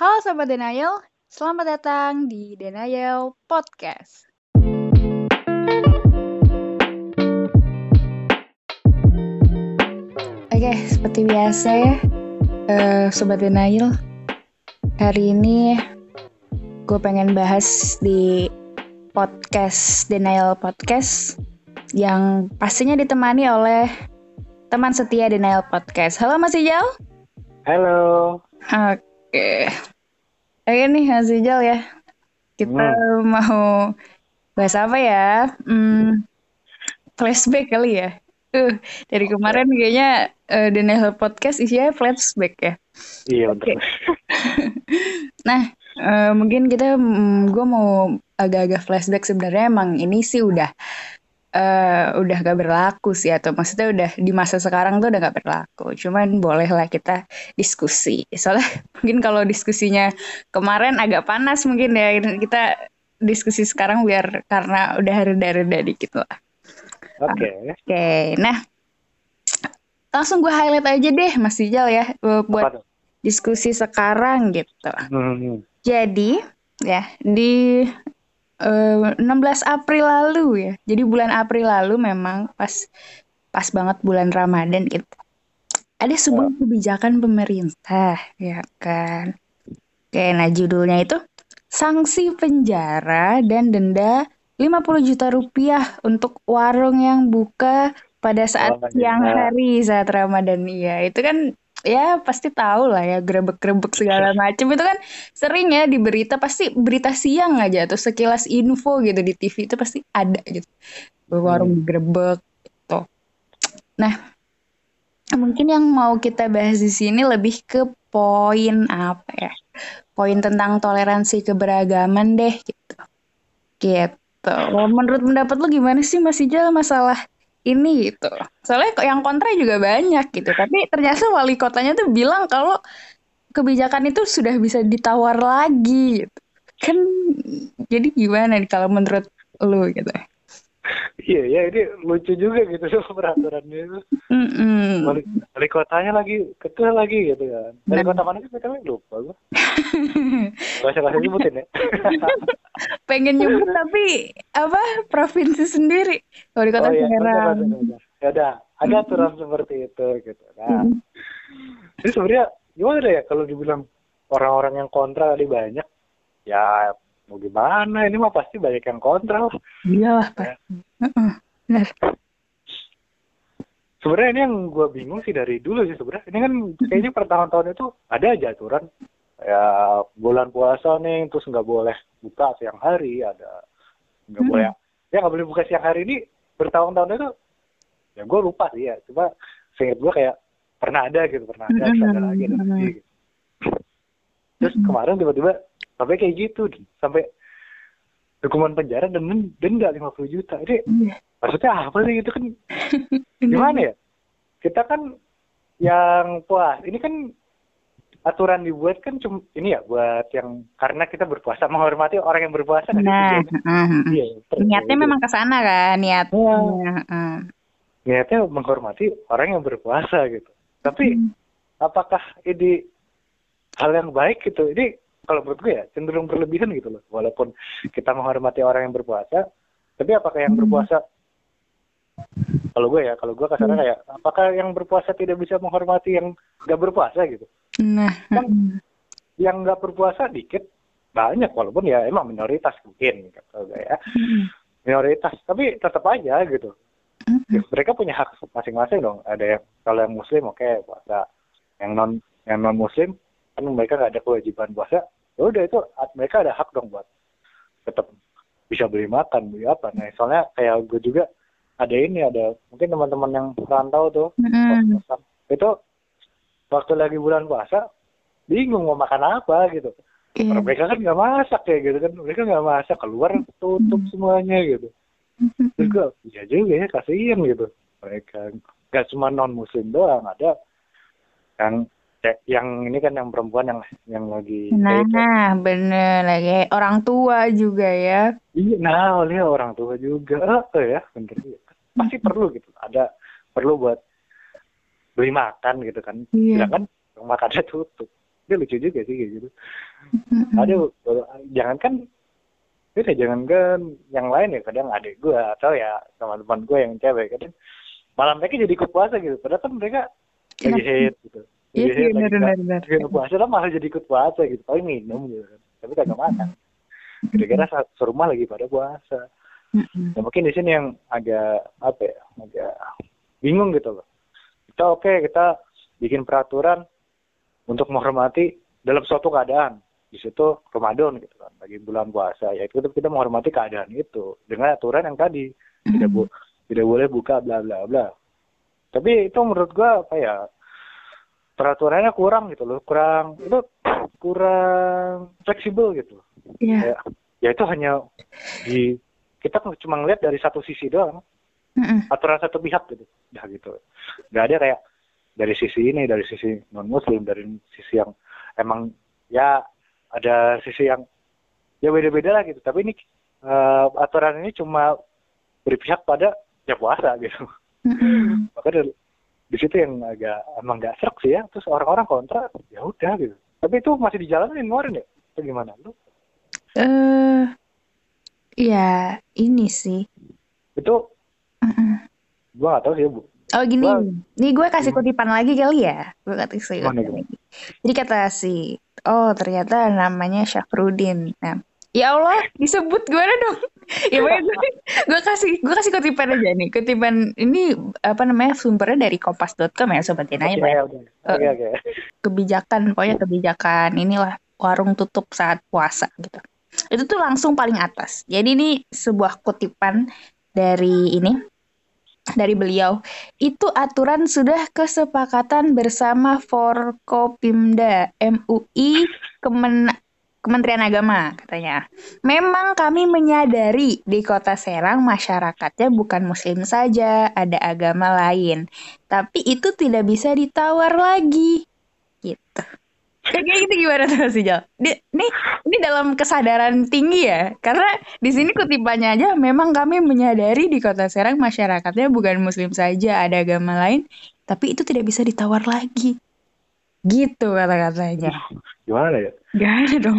Halo Sobat Denayel, selamat datang di Denayel Podcast. Oke, seperti biasa ya, Sobat Denayel. Hari ini gue pengen bahas di podcast Denayel Podcast yang pastinya ditemani oleh teman setia Denayel Podcast. Halo Mas Ijal. Halo. Oke nih Mas Ijal ya. Kita mau bahas apa ya? Flashback kali ya. Dari kemarin kayaknya Denayel Podcast isinya flashback ya. Iya betul. Nah, mungkin gue mau agak-agak flashback. Sebenarnya emang ini sih udah gak berlaku sih, atau maksudnya udah di masa sekarang tuh udah gak berlaku. Cuman bolehlah kita diskusi. Soalnya mungkin kalau diskusinya kemarin agak panas mungkin ya, kita diskusi sekarang biar karena udah reda-reda dikit lah. Oke. Nah, langsung gue highlight aja deh Mas Ijal ya buat diskusi sekarang gitu. Jadi ya di 16 April lalu ya. Jadi bulan April lalu memang pas banget bulan Ramadan gitu. Ada sebuah kebijakan pemerintah ya kan. Oke, nah judulnya itu sanksi penjara dan denda 50 juta rupiah untuk warung yang buka pada saat siang hari saat Ramadan. Iya, itu kan ya pasti tahu lah ya, grebek-grebek segala macam itu kan sering ya di berita, pasti berita siang aja atau sekilas info gitu di TV itu pasti ada gitu. Warung grebek gitu. Nah, mungkin yang mau kita bahas di sini lebih ke poin apa ya? Poin tentang toleransi keberagaman deh gitu. Gitu. Menurut pendapat lu gimana sih Mas Ijal masalah ini gitu? Soalnya yang kontra juga banyak gitu. Tapi ternyata wali kotanya tuh bilang kalau kebijakan itu sudah bisa ditawar lagi gitu. Kan jadi gimana nih kalau menurut lu gitu? Iya ya, ini lucu juga gitu sama peraturannya itu. Wali kotanya lagi, ketua lagi gitu kan. Dari kota mana sih mereka lupa gua. Bahasa nyebutin ya. Pengen nyebut tapi provinsi sendiri. Wali kota Serang. Ya ada aturan seperti itu gitu. Nah. Jadi sebenarnya gimana ya kalau dibilang orang-orang yang kontra tadi banyak. Ya mau gimana, ini mah pasti banyak yang kontra lah. Iyalah pasti. Benar. Sebenarnya ini yang gue bingung sih dari dulu sih sebenarnya. Ini kan kayaknya per tahun-tahun itu ada aja aturan. Ya bulan puasa nih, terus nggak boleh buka siang hari. Ada nggak boleh. Ya nggak boleh buka siang hari ini bertahun-tahun itu. Ya gue lupa sih ya. Cuma seingat gue kayak pernah ada gitu, pernah ada lagi. Gitu. Terus kemarin tiba-tiba sampai kayak gitu, sampai hukuman penjara dan denda 50 juta. Jadi maksudnya apa sih itu kan? Gimana ya? Kita kan yang puas. Ini kan aturan dibuat kan cuma ini ya buat yang karena kita berpuasa, menghormati orang yang berpuasa. Nah, iya, niatnya memang ke sana kan, niatnya menghormati orang yang berpuasa gitu. Tapi apakah ini hal yang baik gitu? Ini kalau menurut gue ya cenderung berlebihan gitu loh. Walaupun kita menghormati orang yang berpuasa, tapi apakah yang berpuasa, kalau gue kasarnya kayak apakah yang berpuasa tidak bisa menghormati yang gak berpuasa gitu? Nah, kan yang gak berpuasa dikit banyak, walaupun ya emang minoritas mungkin kalau gue ya minoritas, tapi tetap aja gitu. Ya, mereka punya hak masing-masing dong. Ada yang kalau yang muslim oke puasa, yang non muslim kan mereka nggak ada kewajiban puasa. Ya udah itu mereka ada hak dong buat tetap bisa beli makan, beli apa. Nah, soalnya kayak gue juga ada mungkin teman-teman yang rantau tuh itu waktu lagi bulan puasa bingung mau makan apa gitu. Mereka kan nggak masak ya gitu kan, mereka nggak masak, keluar tutup semuanya gitu. Terus gue ya juga ya kasihan gitu, mereka nggak cuma non muslim doang, ada yang ini kan yang perempuan yang lagi bener lagi orang tua juga ya. Iya, oleh orang tua juga ya bener ya. Pasti perlu gitu, ada perlu buat beli makan gitu kan. Sedangkan rumah makannya tutup. Itu lucu juga sih kayak gitu. Aduh, jangankan yang lain ya, kadang adik gue atau ya teman-teman gue yang cewek kadang malam mereka jadi ikut puasa gitu. Padahal kan mereka kejahit gitu. Iya, benar-benar. Puasa lah malah jadi ikut puasa gitu. Paling minum gitu kan. Tapi kagak makan. Kira-kira serumah lagi pada puasa. Nah, mungkin di sini yang agak agak bingung gitu loh. Kita bikin peraturan untuk menghormati dalam suatu keadaan. Di situ Ramadan gitu kan, bagi bulan puasa. Ya itu kita menghormati keadaan itu dengan aturan yang tadi tidak boleh buka bla bla bla. Tapi itu menurut gua peraturannya kurang gitu loh, kurang fleksibel gitu. Yeah. Ya itu hanya kita cuma ngeliat dari satu sisi doang. Aturan satu pihak gitu. Dah gitu. Enggak ada kayak dari sisi ini, dari sisi non muslim, dari sisi yang emang ya ada sisi yang ya beda-beda lah gitu. Tapi ini aturan ini cuma berpihak pada ya puasa gitu. Makanya di situ yang agak emang nggak serak sih ya. Terus orang-orang kontra, ya udah gitu. Tapi itu masih dijalanin kemarin ya? Atau gimana lu? Ya ini sih. Itu gue nggak tahu sih ya, Bu. Oh gini, nih gue kasih kutipan lagi kali ya. Gue kasih kutipan lagi. Jadi kata si, ternyata namanya Syahrudin. Nah, ya Allah, disebut gimana dong? Ya gue kasih kutipan aja nih. Kutipan ini sumbernya dari kompas.com ya sobat Denayel. Okay. Pokoknya kebijakan inilah warung tutup saat puasa gitu. Itu tuh langsung paling atas. Jadi ini sebuah kutipan dari beliau. Itu aturan sudah kesepakatan bersama Forkopimda, MUI, Kementerian Agama katanya. Memang kami menyadari di Kota Serang masyarakatnya bukan muslim saja, ada agama lain. Tapi itu tidak bisa ditawar lagi. Gitu. Kayak gitu gimana tuh sih, Jal? Ini dalam kesadaran tinggi ya. Karena di sini kutipannya aja, memang kami menyadari di Kota Serang masyarakatnya bukan muslim saja, ada agama lain, tapi itu tidak bisa ditawar lagi. Gitu kata-katanya. Gimana ya? Gak ada dong.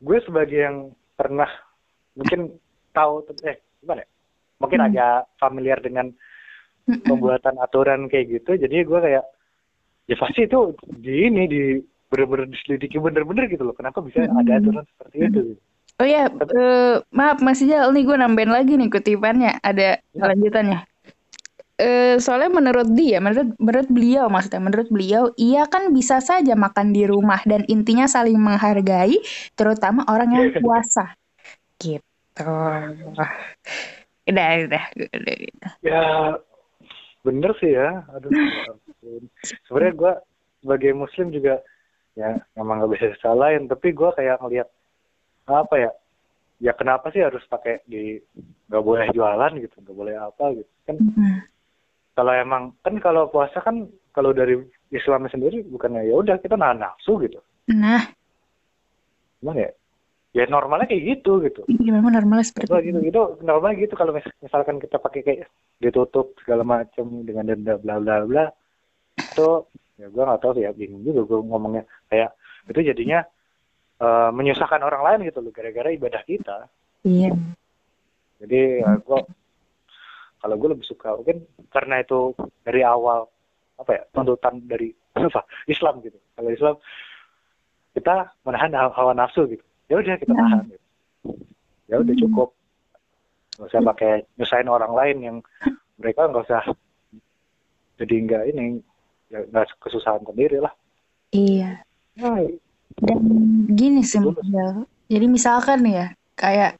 Gue sebagai yang pernah mungkin tahu, agak familiar dengan pembuatan aturan kayak gitu, jadi gue kayak ya pasti itu di bener-bener diselidiki bener-bener gitu loh. Kenapa bisa ada aturan seperti itu? Oh ya, maaf Mas Ijal, nih gue nambahin lagi nih kutipannya, ada lanjutannya. Soalnya menurut beliau, ia kan bisa saja makan di rumah dan intinya saling menghargai, terutama orang yang puasa. Gitu. Udah. Ya, bener sih ya. Aduh. Sebenarnya gue sebagai muslim juga ya emang gak bisa disalahin, tapi gue kayak ngelihat kenapa sih harus pakai di gak boleh jualan gitu, gak boleh apa gitu kan. Kalau emang kan kalau puasa kan kalau dari Islam sendiri bukannya ya udah kita nahan nafsu gitu. Nah, emang ya normalnya kayak gitu. Iya memang normalnya seperti gitu. Normalnya gitu kalau misalkan kita pakai kayak ditutup segala macam dengan denda bla bla bla. Itu ya gue nggak tahu sih ya, bingung juga gue ngomongnya kayak itu jadinya menyusahkan orang lain gitu loh gara-gara ibadah kita. Iya. Jadi kalau gue lebih suka mungkin karena itu dari awal tuntutan dari Islam gitu. Kalau Islam kita menahan hawa nafsu gitu. Ya udah kita tahan gitu. Ya udah cukup. Nggak usah pakai nyusahin orang lain yang mereka nggak usah jadi nggak kesusahan sendiri lah. Iya. Dan gini sih, jadi misalkan ya, kayak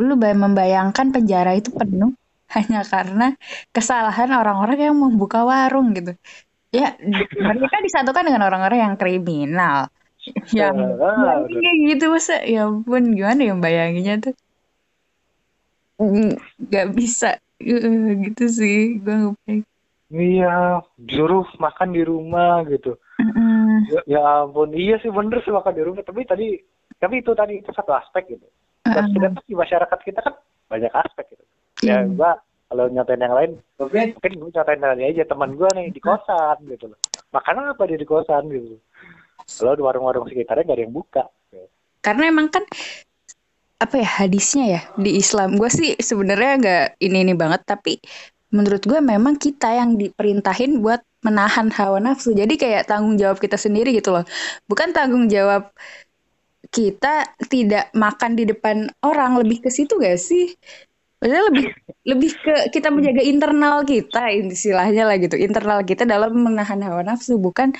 lu membayangkan penjara itu penuh hanya karena kesalahan orang-orang yang membuka warung gitu. Ya, mereka disatukan dengan orang-orang yang kriminal. Yang gitu masa, ya ampun gimana yang bayanginnya tuh? Nggak bisa gitu sih, gue nggak pengen. Iya, disuruh makan di rumah gitu. Ya ampun, iya sih bener sih makan di rumah. Tapi itu tadi itu satu aspek gitu. Sedangkan di masyarakat kita kan banyak aspek gitu. Ya gua kalau nyatain yang lain, mungkin gue nyatain tadi aja teman gue nih di kosan gitu loh. Makanan apa dia di kosan gitu? Lalu di warung-warung sekitarnya nggak ada yang buka. Karena emang kan apa ya hadisnya ya di Islam. Gue sih sebenarnya nggak ini banget, tapi menurut gue memang kita yang diperintahin buat menahan hawa nafsu. Jadi kayak tanggung jawab kita sendiri gitu loh. Bukan tanggung jawab kita tidak makan di depan orang, lebih ke situ gak sih? Padahal lebih ke kita menjaga internal kita, istilahnya lah gitu. Internal kita dalam menahan hawa nafsu, bukan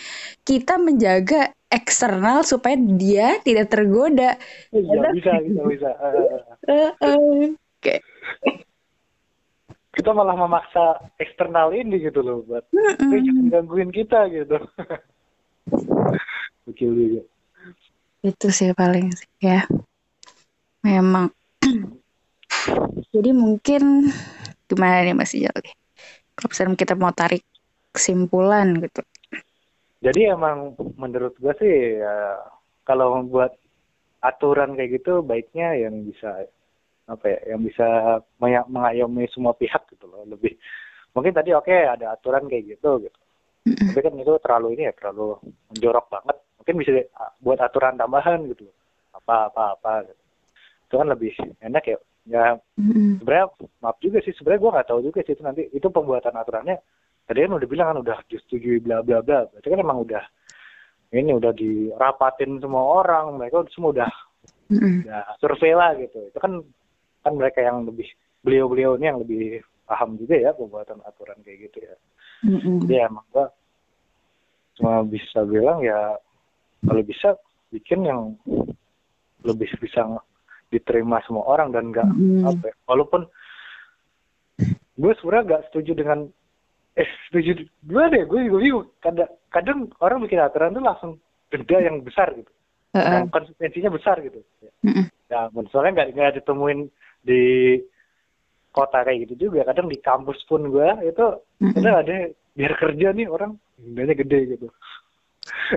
kita menjaga eksternal supaya dia tidak tergoda. Iya, bisa. Oke. Kita malah memaksa eksternal ini gitu loh, buat jangan gangguin kita gitu. Oke, juga. Itu sih paling sih ya. Memang. Jadi mungkin gimana nih Mas Ijal? Kalau misalnya kita mau tarik kesimpulan gitu. Jadi emang menurut gue sih ya, kalau buat aturan kayak gitu baiknya yang bisa mengayomi semua pihak gitu loh, lebih mungkin tadi oke, ada aturan kayak gitu tapi kan itu terlalu terlalu menjorok banget. Mungkin bisa buat aturan tambahan gitu, apa gitu. Itu kan lebih enak ya. Sebenarnya maaf juga sih, sebenarnya gue nggak tahu juga sih itu nanti itu pembuatan aturannya. Tadi kan udah bilang kan udah disetujui bla bla bla, berarti kan emang udah ini udah dirapatin semua orang, mereka semua udah survei lah gitu. Itu kan mereka yang lebih, beliau ini yang lebih paham juga ya pembuatan aturan kayak gitu ya. Jadi emang gua cuma bisa bilang ya kalau bisa bikin yang lebih bisa diterima semua orang dan nggak walaupun gue sebenarnya nggak setuju dengan setuju dua deh, gue bingung. Kadang orang bikin aturan tuh langsung denda yang besar gitu, yang konsekuensinya besar gitu. Ya soalnya nggak ditemuin di kota kayak gitu juga. Kadang di kampus pun gue itu kadang ada biar kerja nih orang dendanya gede gitu.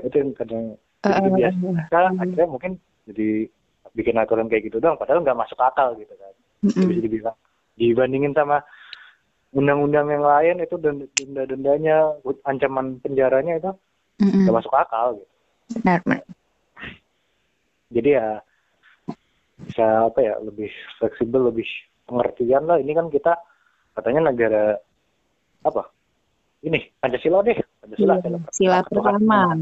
Itu yang kadang biasa. Akhirnya mungkin jadi bikin aturan kayak gitu doang, padahal nggak masuk akal gitu kan. Bisa dibilang dibandingin sama undang-undang yang lain itu dendanya, ancaman penjaranya itu nggak masuk akal gitu. Benar. Jadi ya bisa lebih fleksibel, lebih pengertian lah. Ini kan kita katanya negara apa ini Pancasila deh, Pancasila sila pertama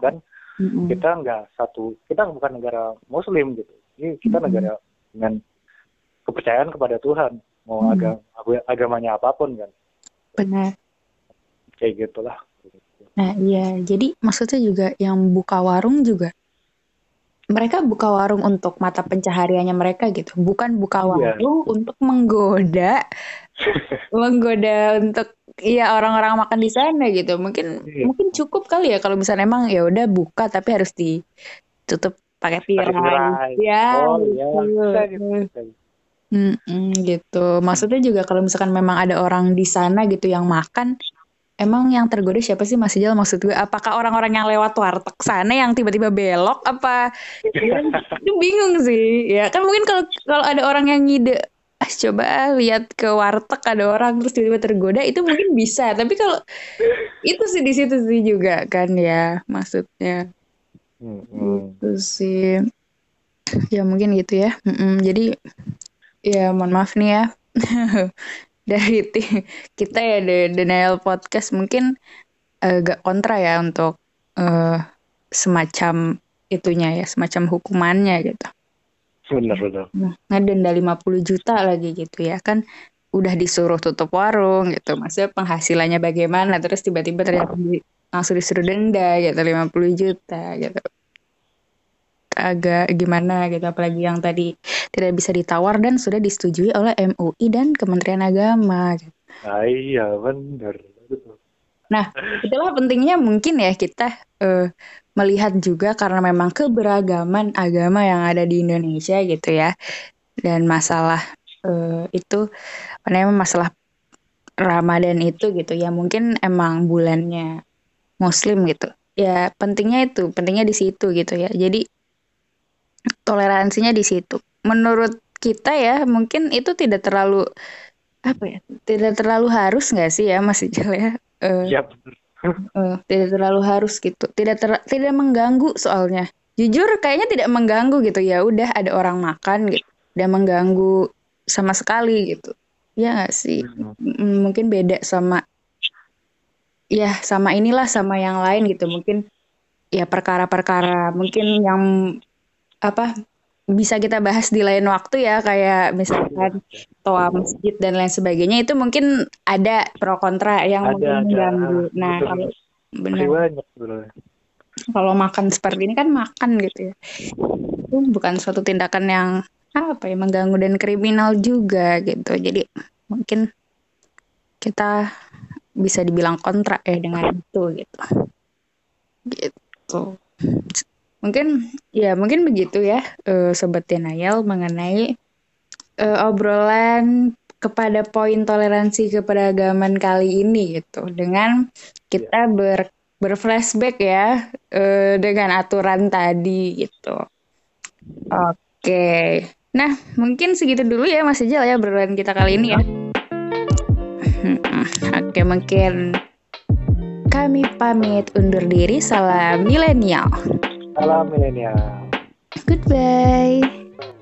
dan kita nggak satu, kita bukan negara Muslim gitu. Jadi kita negara dengan kepercayaan kepada Tuhan, mau agamanya apapun kan. Benar. Kayak gitulah. Nah iya, jadi maksudnya juga yang buka warung juga, mereka buka warung untuk mata pencahariannya mereka gitu, bukan buka warung untuk menggoda untuk orang-orang makan di sana gitu. Mungkin cukup kali ya kalau misalnya emang ya udah buka tapi harus ditutup pakai tirai. Gitu. Maksudnya juga kalau misalkan memang ada orang di sana gitu yang makan, emang yang tergoda siapa sih Mas Ijal? Maksud gue, apakah orang-orang yang lewat warteg sana yang tiba-tiba belok apa? Itu bingung sih. Ya kan mungkin kalau ada orang yang ngide, coba lihat ke warteg ada orang terus tiba-tiba tergoda, itu mungkin bisa. Tapi kalau itu sih di situ sih juga kan ya maksudnya. Itu sih. Ya mungkin gitu ya. Jadi ya mohon maaf nih ya. Dari kita ya Denayel Podcast mungkin agak kontra ya untuk semacam itunya ya, semacam hukumannya gitu. Benar. Ngedenda 50 juta lagi gitu ya kan, udah disuruh tutup warung gitu. Maksudnya penghasilannya bagaimana, terus tiba-tiba ternyata langsung disuruh denda gitu 50 juta gitu. Agak gimana gitu, apalagi yang tadi tidak bisa ditawar dan sudah disetujui oleh MUI dan Kementerian Agama. Iya benar. Nah itulah pentingnya mungkin ya kita melihat juga karena memang keberagaman agama yang ada di Indonesia gitu ya, dan masalah itu masalah Ramadan itu gitu ya, mungkin emang bulannya Muslim gitu ya, pentingnya di situ gitu ya. Jadi toleransinya di situ. Menurut kita ya, mungkin itu tidak terlalu harus nggak sih ya Mas Ijal ya? Yep. Tidak terlalu harus gitu, tidak mengganggu soalnya. Jujur kayaknya tidak mengganggu gitu, ya udah ada orang makan gitu, tidak mengganggu sama sekali gitu. Ya nggak sih, mungkin beda sama, ya sama inilah sama yang lain gitu, mungkin ya perkara-perkara mungkin yang apa bisa kita bahas di lain waktu ya, kayak misalkan toa masjid dan lain sebagainya, itu mungkin ada pro kontra yang mungkin mengganggu. Nah, kalau benar kalau makan seperti ini kan makan gitu ya, itu bukan suatu tindakan yang apa ya mengganggu dan kriminal juga gitu. Jadi mungkin kita bisa dibilang kontra ya dengan itu gitu. Mungkin begitu ya, Sobat Denayel, mengenai obrolan kepada poin toleransi kepada agaman kali ini gitu. Dengan kita berflashback ya dengan aturan tadi gitu. Oke. Nah, mungkin segitu dulu ya Mas Ejal ya obrolan kita kali ini ya. Oke, mungkin kami pamit undur diri. Salam milenial. Salam milenial. Goodbye.